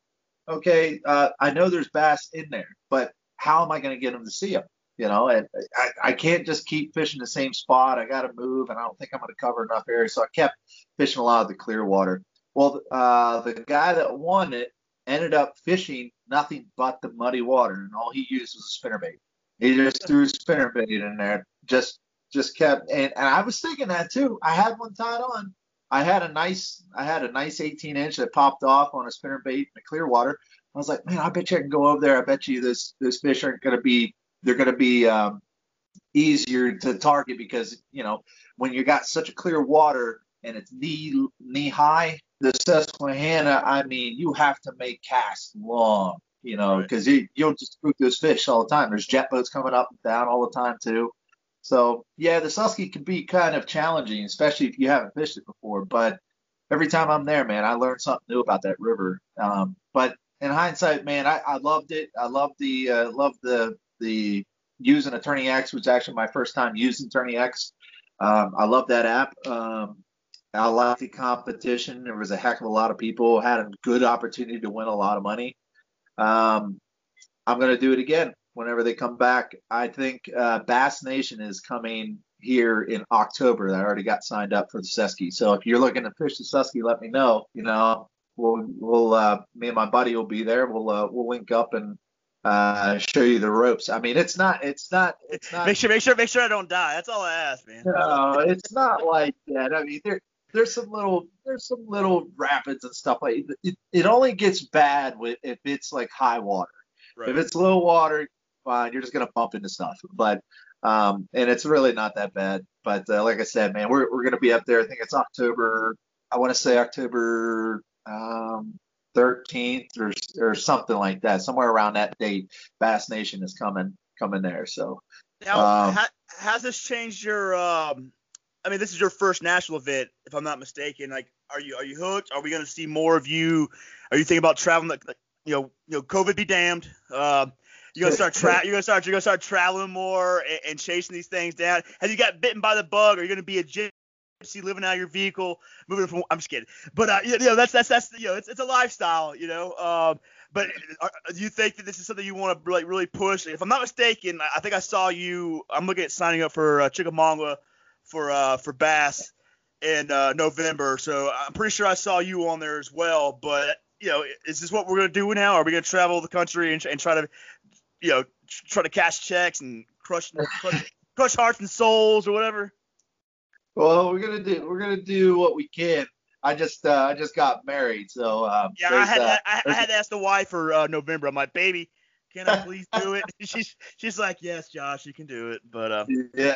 okay, uh, I know there's bass in there, but how am I going to get them to see them? You know, and I, I can't just keep fishing the same spot. I got to move, and I don't think I'm going to cover enough area. So I kept fishing a lot of the clear water. Well, uh, the guy that won it ended up fishing nothing but the muddy water, and all he used was a spinnerbait. He just threw a spinnerbait in there, just just kept. And, and I was thinking that too. I had one tied on. I had a nice, I had a nice eighteen inch that popped off on a spinnerbait in the clear water. I was like, man, I bet you I can go over there. I bet you this this fish aren't going to be. They're going to be um, easier to target because, you know, when you got such a clear water and it's knee knee high, the Susquehanna, I mean, you have to make casts long, you know, because right. you, you'll just spook those fish all the time. There's jet boats coming up and down all the time, too. So, yeah, the Susky can be kind of challenging, especially if you haven't fished it before. But every time I'm there, man, I learned something new about that river. Um, but in hindsight, man, I, I loved it. I loved the uh, loved the. The using Attorney X, which was actually my first time using Attorney X. Um, I love that app. Um, I like the competition. There was a heck of a lot of people. Had a good opportunity to win a lot of money. Um, I'm going to do it again whenever they come back. I think uh, Bass Nation is coming here in October. I already got signed up for the Susky. So if you're looking to fish the Susky, let me know. You know, we'll, we'll uh, me and my buddy will be there. We'll uh, we'll link up and. Uh, show you the ropes. I mean, it's not, it's not, it's not. Make sure, make sure, make sure I don't die. That's all I ask, man. No, it's not like that. I mean, there, there's some little, there's some little rapids and stuff like that. It, it only gets bad with if it's like high water. Right. If it's low water, fine, you're just gonna bump into stuff. But, um, and it's really not that bad. But uh, like I said, man, we're we're gonna be up there. I think it's October. I want to say October. Um, thirteenth or or something like that, somewhere around that date. Bass Nation is coming coming there. So now, um, ha, has this changed your? Um, I mean, this is your first national event, if I'm not mistaken. Like, are you are you hooked? Are we going to see more of you? Are you thinking about traveling? Like, like you know, you know, COVID be damned. Um, you're gonna start tra- you're gonna start you're gonna start traveling more and, and chasing these things down. Have you got bitten by the bug? Are you gonna be a gym? See, living out of your vehicle, moving from. I'm just kidding, but uh, you know that's that's that's you know it's it's a lifestyle, you know. Um, but are, do you think that this is something you want to like really push? If I'm not mistaken, I think I saw you. I'm looking at signing up for uh, Chickamauga for uh for bass in uh, November, so I'm pretty sure I saw you on there as well. But you know, is this what we're gonna do now? Are we gonna travel the country and, and try to you know try to cash checks and crush crush, crush hearts and souls or whatever? Well, we're gonna do we're gonna do what we can. I just uh, I just got married, so um, yeah. I had uh, I, I had asked the wife for uh, November. I'm like, baby, can I please do it? she's she's like, yes, Josh, you can do it. But um, yeah.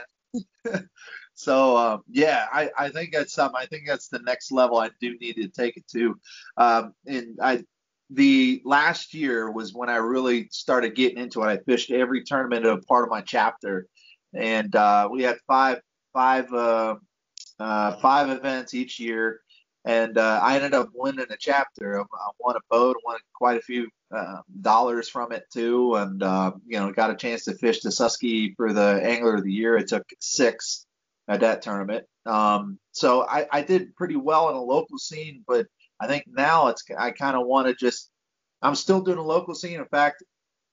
so um, yeah, I, I think that's something. I think that's the next level I do need to take it to. Um, and I the last year was when I really started getting into it. I fished every tournament of part of my chapter, and uh, we had five five. Uh, Uh, five events each year, and uh, I ended up winning a chapter. I, I won a boat, won quite a few uh, dollars from it too, and uh, you know, got a chance to fish the Susky for the Angler of the Year. I took sixth at that tournament, um, so I, I did pretty well in a local scene. But I think now it's I kind of want to just I'm still doing a local scene. In fact,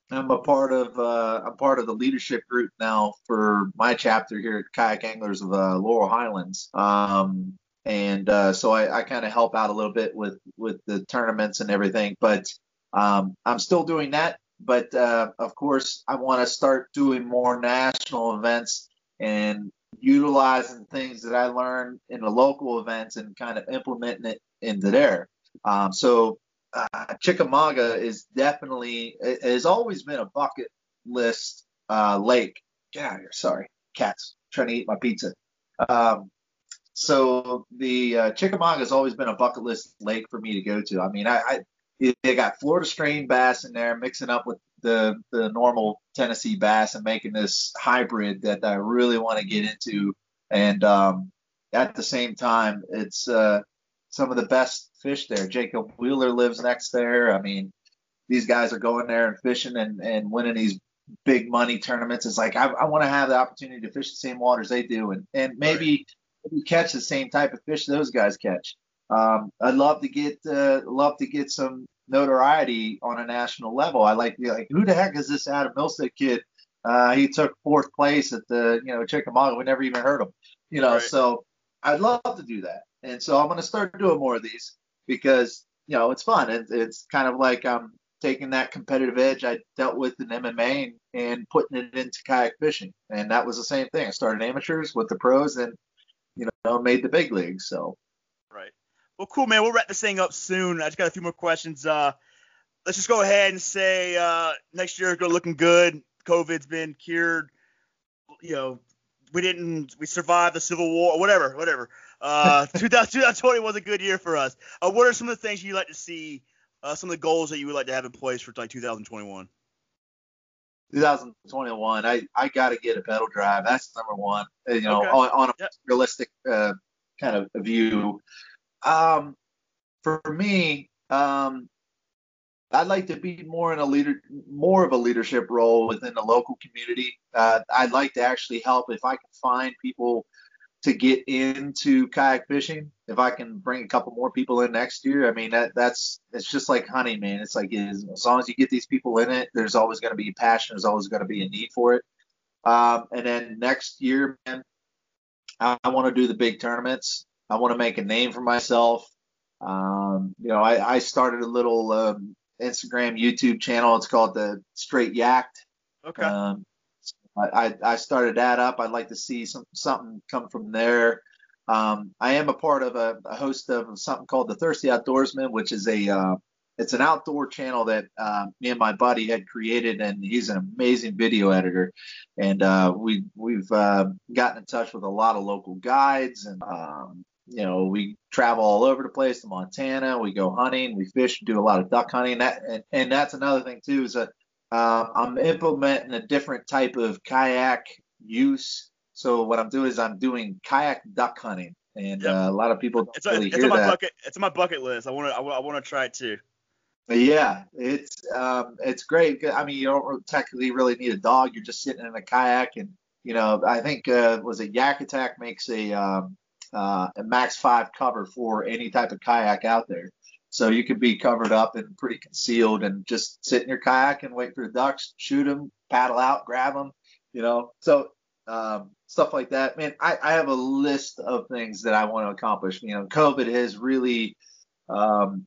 I'm a part of uh, I'm part of the leadership group now for my chapter here at Kayak Anglers of uh, Laurel Highlands, um, and uh, so I, I kind of help out a little bit with, with the tournaments and everything. But um, I'm still doing that. But uh, of course, I want to start doing more national events and utilizing things that I learned in the local events and kind of implementing it into there. Um, so. Uh, Chickamauga is definitely it has always been a bucket list uh, lake. Get out of here, sorry, cats trying to eat my pizza. Um, so the uh, Chickamauga has always been a bucket list lake for me to go to. I mean, I, I they got Florida strain bass in there, mixing up with the the normal Tennessee bass and making this hybrid that I really want to get into. And um, at the same time, it's uh, some of the best fish there. Jacob Wheeler lives next there. I mean, these guys are going there and fishing and, and winning these big money tournaments. It's like I, I want to have the opportunity to fish the same waters they do and, and maybe right. catch the same type of fish those guys catch. Um, I'd love to get uh, love to get some notoriety on a national level. I like to be like, who the heck is this Adam Milstead kid? Uh, he took fourth place at the, you know, Chickamauga. We never even heard him, you know, right. So I'd love to do that. And so I'm going to start doing more of these because, you know, it's fun. It, it's kind of like I'm taking that competitive edge I dealt with in M M A and, and putting it into kayak fishing. And that was the same thing. I started amateurs with the pros and, you know, made the big leagues. So. Right. Well, cool, man. We'll wrap this thing up soon. I just got a few more questions. Uh, let's just go ahead and say uh, next year is going to looking good. COVID's been cured. You know, we didn't, we survived the Civil War, whatever, whatever. Uh, twenty twenty was a good year for us. Uh, what are some of the things you'd like to see, uh, some of the goals that you would like to have in place for like two thousand twenty-one? two thousand twenty-one, I, I got to get a pedal drive. That's number one, you know, okay. on, on a yep. realistic uh, kind of view. Um, for me, um, I'd like to be more in a leader, more of a leadership role within the local community. Uh, I'd like to actually help if I can find people to get into kayak fishing. If I can bring a couple more people in next year, I mean, that that's, it's just like hunting, man. It's like, it is, as long as you get these people in it, there's always going to be passion. There's always going to be a need for it. Um, and then next year, man, I, I want to do the big tournaments. I want to make a name for myself. Um, you know, I, I started a little um, Instagram, YouTube channel. It's called the Straight Yacked. Okay. Um, I, I started that up. I'd like to see some something come from there. Um, I am a part of a, a host of something called the Thirsty Outdoorsman, which is a uh, it's an outdoor channel that uh, me and my buddy had created, and he's an amazing video editor. And uh, we we've uh, gotten in touch with a lot of local guides and. Um, You know, we travel all over the place to Montana. We go hunting, we fish, do a lot of duck hunting. That, and, and that's another thing, too, is that uh, I'm implementing a different type of kayak use. So what I'm doing is I'm doing kayak duck hunting. And yep. uh, a lot of people don't it's, really it's, it's hear on my that. Bucket, it's on my bucket list. I want to I, I want to try it, too. But yeah, it's um, it's great. I mean, you don't technically really need a dog. You're just sitting in a kayak. And, you know, I think uh, was it Yak Attack makes a um, – uh a max five cover for any type of kayak out there, so you could be covered up and pretty concealed and just sit in your kayak and wait for the ducks, shoot them, paddle out, grab them, you know. So um stuff like that, man. I, I have a list of things that I want to accomplish. You know, COVID has really um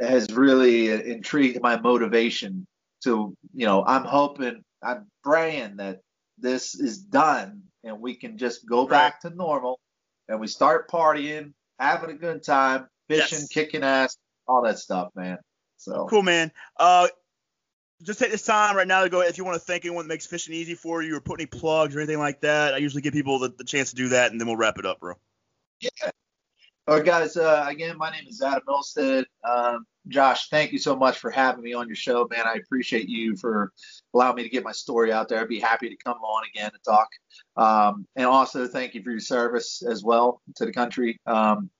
has really intrigued my motivation to, you know, I'm hoping, I'm praying that this is done and we can just go back to normal. And we start partying, having a good time, fishing, yes. kicking ass, all that stuff, man. So cool, man. Uh, just take this time right now to go, if you want to thank anyone that makes fishing easy for you or put any plugs or anything like that. I usually give people the, the chance to do that, and then we'll wrap it up, bro. Yeah. All right, guys. Uh, again, my name is Adam Milstead. Um, Josh, thank you so much for having me on your show, man. I appreciate you for allowing me to get my story out there. I'd be happy to come on again and talk. Um, and also, thank you for your service as well to the country. Um,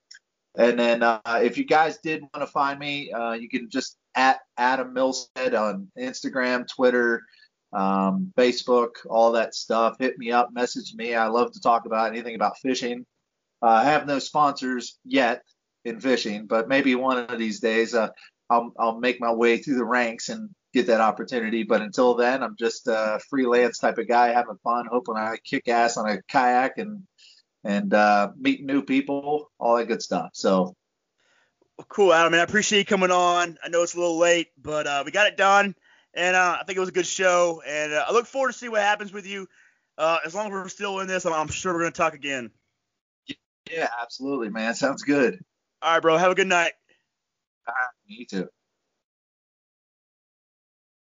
and then uh, if you guys did want to find me, uh, you can just at Adam Milstead on Instagram, Twitter, um, Facebook, all that stuff. Hit me up, message me. I love to talk about anything about fishing. Uh, I have no sponsors yet in fishing, but maybe one of these days uh, I'll, I'll make my way through the ranks and get that opportunity. But until then, I'm just a freelance type of guy having fun, hoping I kick ass on a kayak and and uh, meet new people, all that good stuff. So well, cool, Adam. Man, I appreciate you coming on. I know it's a little late, but uh, we got it done, and uh, I think it was a good show. And uh, I look forward to see what happens with you. Uh, as long as we're still in this, I'm, I'm sure we're going to talk again. Yeah, absolutely, man. Sounds good. All right, bro. Have a good night. All right, you too.